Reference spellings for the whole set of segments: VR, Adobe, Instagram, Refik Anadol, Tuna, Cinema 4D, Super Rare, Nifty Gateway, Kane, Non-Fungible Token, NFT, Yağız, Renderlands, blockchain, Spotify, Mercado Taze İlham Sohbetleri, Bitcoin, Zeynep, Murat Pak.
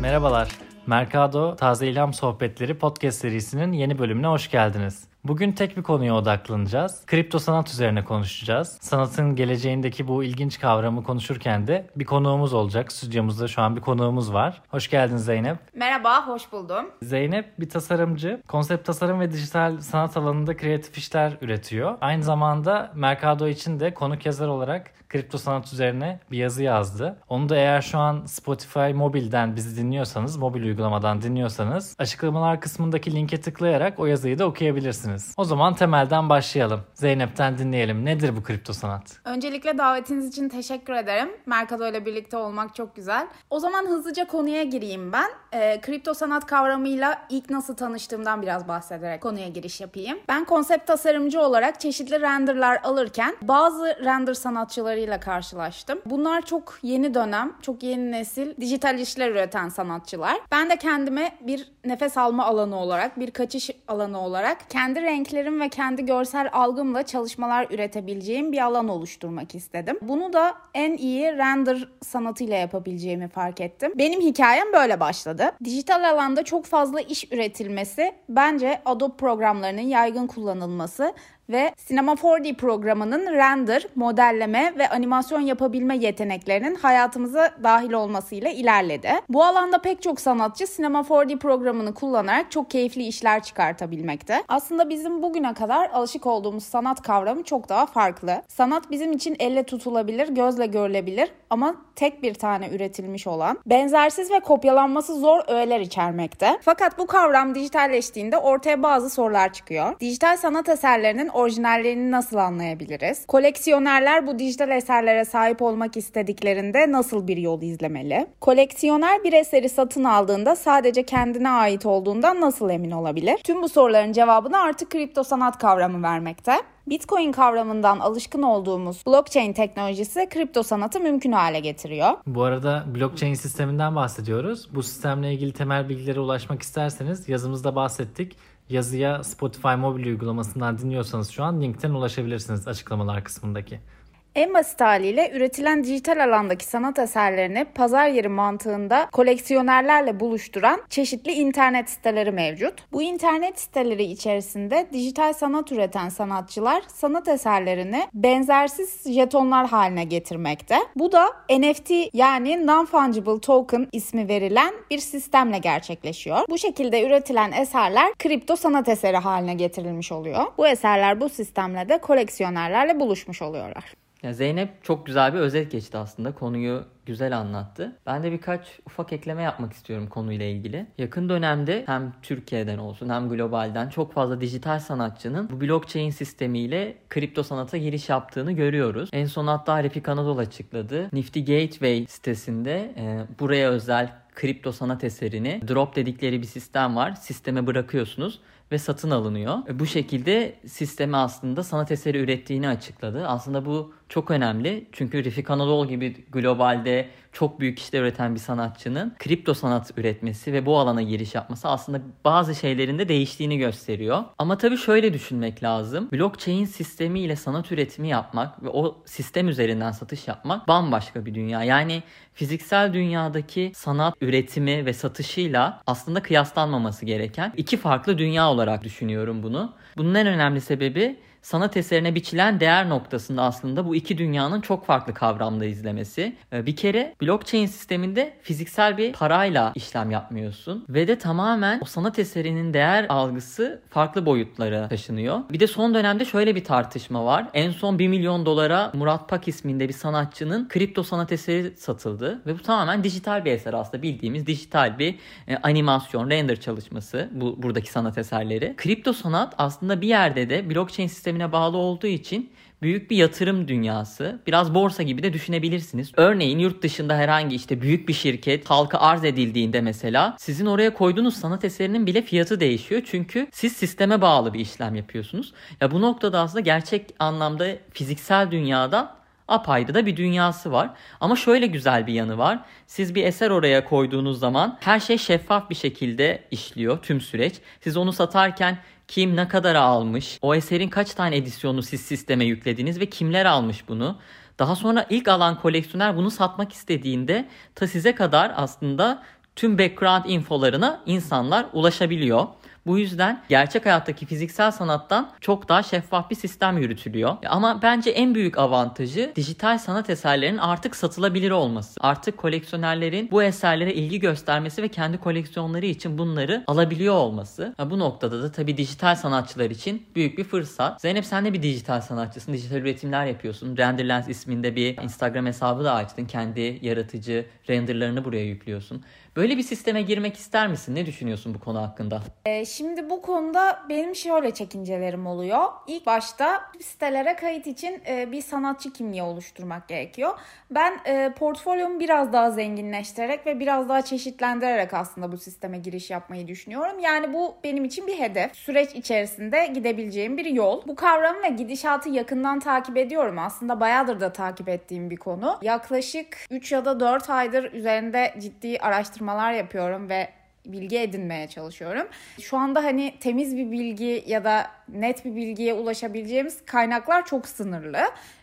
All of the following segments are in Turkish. Merhabalar, Mercado Taze İlham Sohbetleri podcast serisinin yeni bölümüne hoş geldiniz. Bugün tek bir konuya odaklanacağız. Kripto sanat üzerine konuşacağız. Sanatın geleceğindeki bu ilginç kavramı konuşurken de bir konuğumuz olacak. Stüdyomuzda şu an bir konuğumuz var. Hoş geldin Zeynep. Merhaba, hoş buldum. Zeynep bir tasarımcı. Konsept tasarım ve dijital sanat alanında kreatif işler üretiyor. Aynı zamanda Mercado için de konuk yazar olarak kripto sanat üzerine bir yazı yazdı. Onu da eğer şu an Spotify mobilden bizi dinliyorsanız, mobil uygulamadan dinliyorsanız açıklamalar kısmındaki linke tıklayarak o yazıyı da okuyabilirsiniz. O zaman temelden başlayalım. Zeynep'ten dinleyelim. Nedir bu kripto sanat? Öncelikle davetiniz için teşekkür ederim. Mercado ile birlikte olmak çok güzel. O zaman hızlıca konuya gireyim ben. Kripto sanat kavramıyla ilk nasıl tanıştığımdan biraz bahsederek konuya giriş yapayım. Ben konsept tasarımcı olarak çeşitli renderlar alırken bazı render sanatçılarıyla karşılaştım. Bunlar çok yeni dönem, çok yeni nesil dijital işler üreten sanatçılar. Ben de kendime bir nefes alma alanı olarak, bir kaçış alanı olarak kendi renklerim ve kendi görsel algımla çalışmalar üretebileceğim bir alan oluşturmak istedim. Bunu da en iyi render sanatıyla yapabileceğimi fark ettim. Benim hikayem böyle başladı. Dijital alanda çok fazla iş üretilmesi, bence Adobe programlarının yaygın kullanılması ve Cinema 4D programının render, modelleme ve animasyon yapabilme yeteneklerinin hayatımıza dahil olmasıyla ilerledi. Bu alanda pek çok sanatçı Cinema 4D programını kullanarak çok keyifli işler çıkartabilmekte. Aslında bizim bugüne kadar alışık olduğumuz sanat kavramı çok daha farklı. Sanat bizim için elle tutulabilir, gözle görülebilir ama tek bir tane üretilmiş olan, benzersiz ve kopyalanması zor öğeler içermekte. Fakat bu kavram dijitalleştiğinde ortaya bazı sorular çıkıyor. Dijital sanat eserlerinin orijinallerini nasıl anlayabiliriz? Koleksiyonerler bu dijital eserlere sahip olmak istediklerinde nasıl bir yol izlemeli? Koleksiyoner bir eseri satın aldığında sadece kendine ait olduğundan nasıl emin olabilir? Tüm bu soruların cevabını artık kripto sanat kavramı vermekte. Bitcoin kavramından alışkın olduğumuz blockchain teknolojisi kripto sanatı mümkün hale getiriyor. Bu arada blockchain sisteminden bahsediyoruz. Bu sistemle ilgili temel bilgilere ulaşmak isterseniz yazımızda bahsettik. Yazıya Spotify mobil uygulamasından dinliyorsanız şu an linkten ulaşabilirsiniz açıklamalar kısmındaki. En basit haliyle üretilen dijital alandaki sanat eserlerini pazar yeri mantığında koleksiyonerlerle buluşturan çeşitli internet siteleri mevcut. Bu internet siteleri içerisinde dijital sanat üreten sanatçılar sanat eserlerini benzersiz jetonlar haline getirmekte. Bu da NFT yani Non-Fungible Token ismi verilen bir sistemle gerçekleşiyor. Bu şekilde üretilen eserler kripto sanat eseri haline getirilmiş oluyor. Bu eserler bu sistemle de koleksiyonerlerle buluşmuş oluyorlar. Ya Zeynep çok güzel bir özet geçti aslında. Konuyu güzel anlattı. Ben de birkaç ufak ekleme yapmak istiyorum konuyla ilgili. Yakın dönemde hem Türkiye'den olsun hem globalden çok fazla dijital sanatçının bu blockchain sistemiyle kripto sanata giriş yaptığını görüyoruz. En son hatta Refik Anadol açıkladı. Nifty Gateway sitesinde buraya özel kripto sanat eserini drop dedikleri bir sistem var. Sisteme bırakıyorsunuz ve satın alınıyor. Bu şekilde sistemi aslında sanat eseri ürettiğini açıkladı. Aslında bu çok önemli. Çünkü Refik Anadol gibi globalde çok büyük işler üreten bir sanatçının kripto sanat üretmesi ve bu alana giriş yapması aslında bazı şeylerin de değiştiğini gösteriyor. Ama tabii şöyle düşünmek lazım. Blockchain sistemiyle sanat üretimi yapmak ve o sistem üzerinden satış yapmak bambaşka bir dünya. Yani fiziksel dünyadaki sanat üretimi ve satışıyla aslında kıyaslanmaması gereken iki farklı dünya olarak düşünüyorum bunu. Bunun en önemli sebebi sanat eserine biçilen değer noktasında aslında bu iki dünyanın çok farklı kavramda izlemesi. Bir kere blockchain sisteminde fiziksel bir parayla işlem yapmıyorsun. Ve de tamamen o sanat eserinin değer algısı farklı boyutlara taşınıyor. Bir de son dönemde şöyle bir tartışma var. En son $1 milyon Murat Pak isminde bir sanatçının kripto sanat eseri satıldı. Ve bu tamamen dijital bir eser aslında. Bildiğimiz dijital bir animasyon, render çalışması buradaki sanat eserleri. Kripto sanat aslında bir yerde de blockchain sistemine bağlı olduğu için büyük bir yatırım dünyası. Biraz borsa gibi de düşünebilirsiniz. Örneğin yurt dışında herhangi büyük bir şirket halka arz edildiğinde mesela sizin oraya koyduğunuz sanat eserinin bile fiyatı değişiyor. Çünkü siz sisteme bağlı bir işlem yapıyorsunuz. Ya bu noktada aslında gerçek anlamda fiziksel dünyada apayrı da bir dünyası var. Ama şöyle güzel bir yanı var. Siz bir eser oraya koyduğunuz zaman her şey şeffaf bir şekilde işliyor tüm süreç. Siz onu satarken kim ne kadara almış, o eserin kaç tane edisyonu siz sisteme yüklediniz ve kimler almış bunu. Daha sonra ilk alan koleksiyoner bunu satmak istediğinde ta size kadar aslında tüm background infolarına insanlar ulaşabiliyor. Bu yüzden gerçek hayattaki fiziksel sanattan çok daha şeffaf bir sistem yürütülüyor. Ama bence en büyük avantajı dijital sanat eserlerinin artık satılabilir olması. Artık koleksiyonerlerin bu eserlere ilgi göstermesi ve kendi koleksiyonları için bunları alabiliyor olması. Bu noktada da tabii dijital sanatçılar için büyük bir fırsat. Zeynep, sen de bir dijital sanatçısın, dijital üretimler yapıyorsun. Renderlands isminde bir Instagram hesabı da açtın. Kendi yaratıcı renderlarını buraya yüklüyorsun. Böyle bir sisteme girmek ister misin? Ne düşünüyorsun bu konu hakkında? Şimdi bu konuda benim şöyle çekincelerim oluyor. İlk başta sitelere kayıt için bir sanatçı kimliği oluşturmak gerekiyor. Ben portfolyomu biraz daha zenginleştirerek ve biraz daha çeşitlendirerek aslında bu sisteme giriş yapmayı düşünüyorum. Yani bu benim için bir hedef. Süreç içerisinde gidebileceğim bir yol. Bu kavramı ve gidişatı yakından takip ediyorum. Aslında bayağıdır da takip ettiğim bir konu. Yaklaşık 3 ya da 4 aydır üzerinde ciddi araştırmalar yapıyorum ve bilgi edinmeye çalışıyorum. Şu anda hani temiz bir bilgi ya da net bir bilgiye ulaşabileceğimiz kaynaklar çok sınırlı.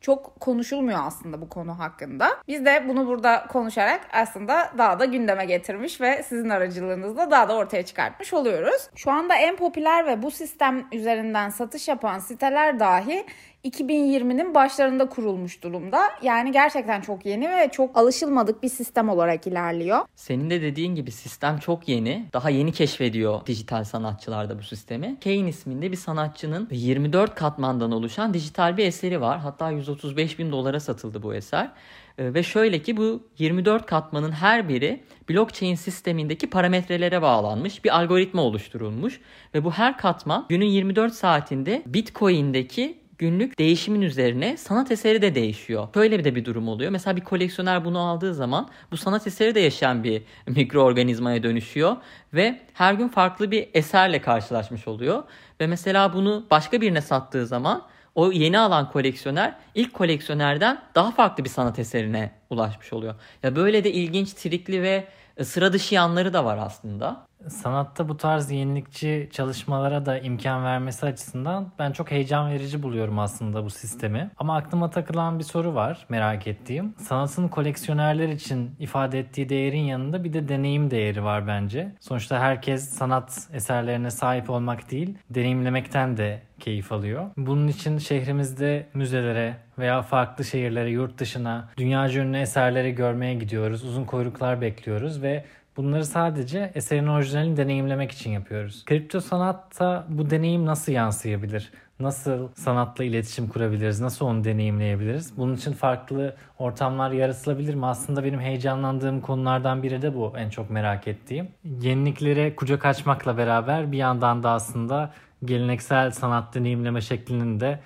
Çok konuşulmuyor aslında bu konu hakkında. Biz de bunu burada konuşarak aslında daha da gündeme getirmiş ve sizin aracılığınızla daha da ortaya çıkartmış oluyoruz. Şu anda en popüler ve bu sistem üzerinden satış yapan siteler dahi 2020'nin başlarında kurulmuş durumda. Yani gerçekten çok yeni ve çok alışılmadık bir sistem olarak ilerliyor. Senin de dediğin gibi sistem çok yeni. Daha yeni keşfediyor dijital sanatçılar da bu sistemi. Kane isminde bir sanatçının 24 katmandan oluşan dijital bir eseri var. Hatta $135,000 satıldı bu eser. Ve şöyle ki bu 24 katmanın her biri blockchain sistemindeki parametrelere bağlanmış bir algoritma oluşturulmuş. Ve bu her katman günün 24 saatinde Bitcoin'deki günlük değişimin üzerine sanat eseri de değişiyor. Böyle bir de bir durum oluyor. Mesela bir koleksiyoner bunu aldığı zaman bu sanat eseri de yaşayan bir mikroorganizmaya dönüşüyor ve her gün farklı bir eserle karşılaşmış oluyor. Ve mesela bunu başka birine sattığı zaman o yeni alan koleksiyoner ilk koleksiyonerden daha farklı bir sanat eserine ulaşmış oluyor. Ya böyle de ilginç, trikli ve sıra dışı yanları da var aslında. Sanatta bu tarz yenilikçi çalışmalara da imkan vermesi açısından ben çok heyecan verici buluyorum aslında bu sistemi. Ama aklıma takılan bir soru var, merak ettiğim. Sanatın koleksiyonerler için ifade ettiği değerin yanında bir de deneyim değeri var bence. Sonuçta herkes sanat eserlerine sahip olmak değil, deneyimlemekten de keyif alıyor. Bunun için şehrimizde müzelere veya farklı şehirlere, yurt dışına, dünyaca ünlü eserleri görmeye gidiyoruz. Uzun kuyruklar bekliyoruz ve bunları sadece eserin orijinalini deneyimlemek için yapıyoruz. Kripto sanatta bu deneyim nasıl yansıyabilir? Nasıl sanatla iletişim kurabiliriz? Nasıl onu deneyimleyebiliriz? Bunun için farklı ortamlar yaratılabilir mi? Aslında benim heyecanlandığım konulardan biri de bu, en çok merak ettiğim. Yeniliklere kucak açmakla beraber bir yandan da aslında geleneksel sanat deneyimleme şeklinin de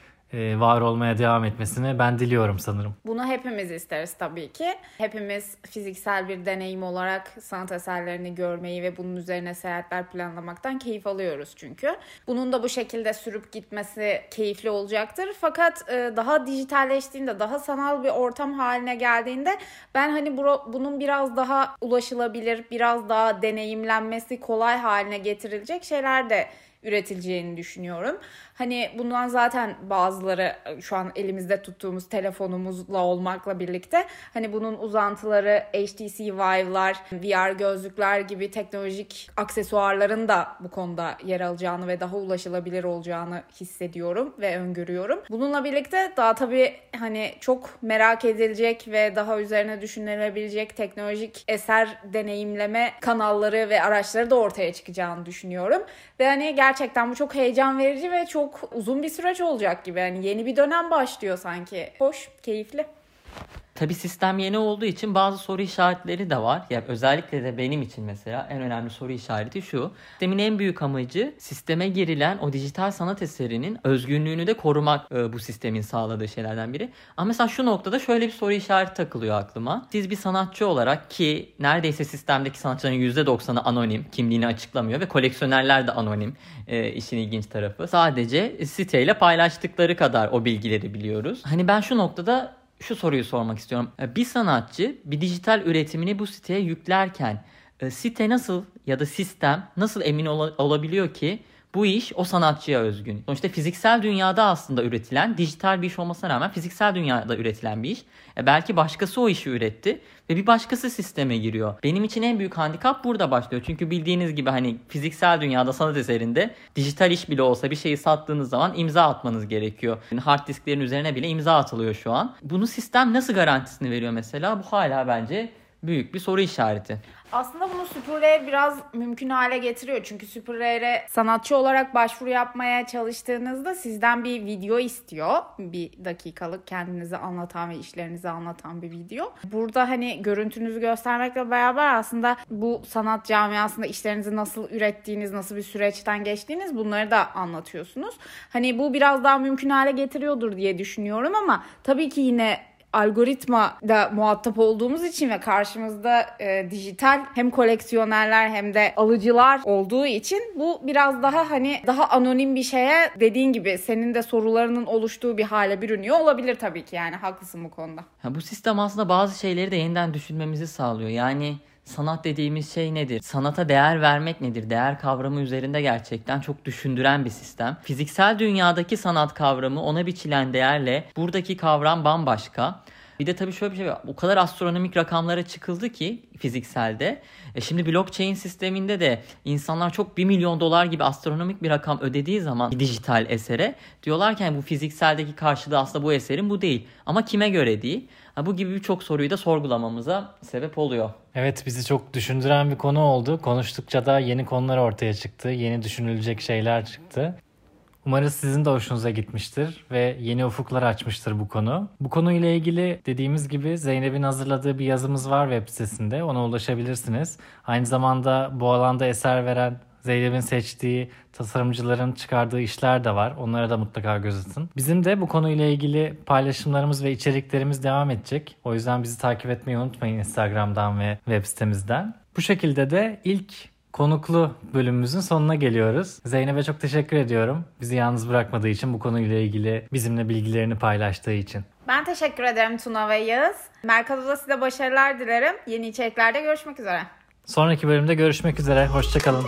var olmaya devam etmesini ben diliyorum sanırım. Bunu hepimiz isteriz tabii ki. Hepimiz fiziksel bir deneyim olarak sanat eserlerini görmeyi ve bunun üzerine seyahatler planlamaktan keyif alıyoruz çünkü. Bunun da bu şekilde sürüp gitmesi keyifli olacaktır. Fakat daha dijitalleştiğinde, daha sanal bir ortam haline geldiğinde ben hani bunun biraz daha ulaşılabilir, biraz daha deneyimlenmesi kolay haline getirilecek şeyler de üretileceğini düşünüyorum. Hani bundan zaten bazıları şu an elimizde tuttuğumuz telefonumuzla olmakla birlikte hani bunun uzantıları HTC Vive'lar, VR gözlükler gibi teknolojik aksesuarların da bu konuda yer alacağını ve daha ulaşılabilir olacağını hissediyorum ve öngörüyorum. Bununla birlikte daha tabii hani çok merak edilecek ve daha üzerine düşünülebilecek teknolojik eser deneyimleme kanalları ve araçları da ortaya çıkacağını düşünüyorum. Ve hani gerçekten bu çok heyecan verici ve çok uzun bir süreç olacak gibi. Yani yeni bir dönem başlıyor sanki. Hoş, keyifli. Tabii sistem yeni olduğu için bazı soru işaretleri de var. Yani özellikle de benim için mesela en önemli soru işareti şu. Sistemin en büyük amacı sisteme girilen o dijital sanat eserinin özgünlüğünü de korumak, bu sistemin sağladığı şeylerden biri. Ama mesela şu noktada şöyle bir soru işareti takılıyor aklıma. Siz bir sanatçı olarak, ki neredeyse sistemdeki sanatçıların %90'ı anonim, kimliğini açıklamıyor ve koleksiyonerler de anonim, işin ilginç tarafı. Sadece siteyle paylaştıkları kadar o bilgileri biliyoruz. Hani ben şu noktada şu soruyu sormak istiyorum. Bir sanatçı bir dijital üretimini bu siteye yüklerken site nasıl ya da sistem nasıl emin olabiliyor ki Bu iş o sanatçıya özgün. Sonuçta fiziksel dünyada aslında üretilen, dijital bir iş olmasına rağmen fiziksel dünyada üretilen bir iş. Belki başkası o işi üretti ve bir başkası sisteme giriyor. Benim için en büyük handikap burada başlıyor. Çünkü bildiğiniz gibi hani fiziksel dünyada sanat eserinde dijital iş bile olsa bir şeyi sattığınız zaman imza atmanız gerekiyor. Yani hard disklerin üzerine bile imza atılıyor şu an. Bunu sistem nasıl garantisini veriyor mesela? Bu hala bence büyük bir soru işareti. Aslında bunu Super Rare biraz mümkün hale getiriyor. Çünkü Super Rare'e sanatçı olarak başvuru yapmaya çalıştığınızda sizden bir video istiyor. Bir dakikalık kendinizi anlatan ve işlerinizi anlatan bir video. Burada hani görüntünüzü göstermekle beraber aslında bu sanat camiasında işlerinizi nasıl ürettiğiniz, nasıl bir süreçten geçtiğiniz bunları da anlatıyorsunuz. Hani bu biraz daha mümkün hale getiriyordur diye düşünüyorum ama tabii ki yine algoritma da muhatap olduğumuz için ve karşımızda dijital hem koleksiyonerler hem de alıcılar olduğu için bu biraz daha hani daha anonim bir şeye, dediğin gibi senin de sorularının oluştuğu bir hale bürünüyor olabilir tabii ki, yani haklısın bu konuda. Ya bu sistem aslında bazı şeyleri de yeniden düşünmemizi sağlıyor. Yani sanat dediğimiz şey nedir? Sanata değer vermek nedir? Değer kavramı üzerinde gerçekten çok düşündüren bir sistem. Fiziksel dünyadaki sanat kavramı, ona biçilen değerle buradaki kavram bambaşka. Bir de tabii şöyle bir şey var. O kadar astronomik rakamlara çıkıldı ki fizikselde. Şimdi blockchain sisteminde de insanlar çok 1 milyon dolar gibi astronomik bir rakam ödediği zaman bir dijital esere diyorlar ki yani bu fizikseldeki karşılığı aslında bu eserin bu değil. Ama kime göre değil? Bu gibi birçok soruyu da sorgulamamıza sebep oluyor. Evet, bizi çok düşündüren bir konu oldu. Konuştukça da yeni konular ortaya çıktı. Yeni düşünülecek şeyler çıktı. Umarız sizin de hoşunuza gitmiştir ve yeni ufuklar açmıştır bu konu. Bu konuyla ilgili dediğimiz gibi Zeynep'in hazırladığı bir yazımız var web sitesinde. Ona ulaşabilirsiniz. Aynı zamanda bu alanda eser veren Zeynep'in seçtiği tasarımcıların çıkardığı işler de var. Onlara da mutlaka göz atın. Bizim de bu konuyla ilgili paylaşımlarımız ve içeriklerimiz devam edecek. O yüzden bizi takip etmeyi unutmayın Instagram'dan ve web sitemizden. Bu şekilde de ilk konuklu bölümümüzün sonuna geliyoruz. Zeynep'e çok teşekkür ediyorum. Bizi yalnız bırakmadığı için, bu konuyla ilgili bizimle bilgilerini paylaştığı için. Ben teşekkür ederim Tuna ve Yağız. Mercado'da size başarılar dilerim. Yeni içeriklerde görüşmek üzere. Sonraki bölümde görüşmek üzere. Hoşçakalın.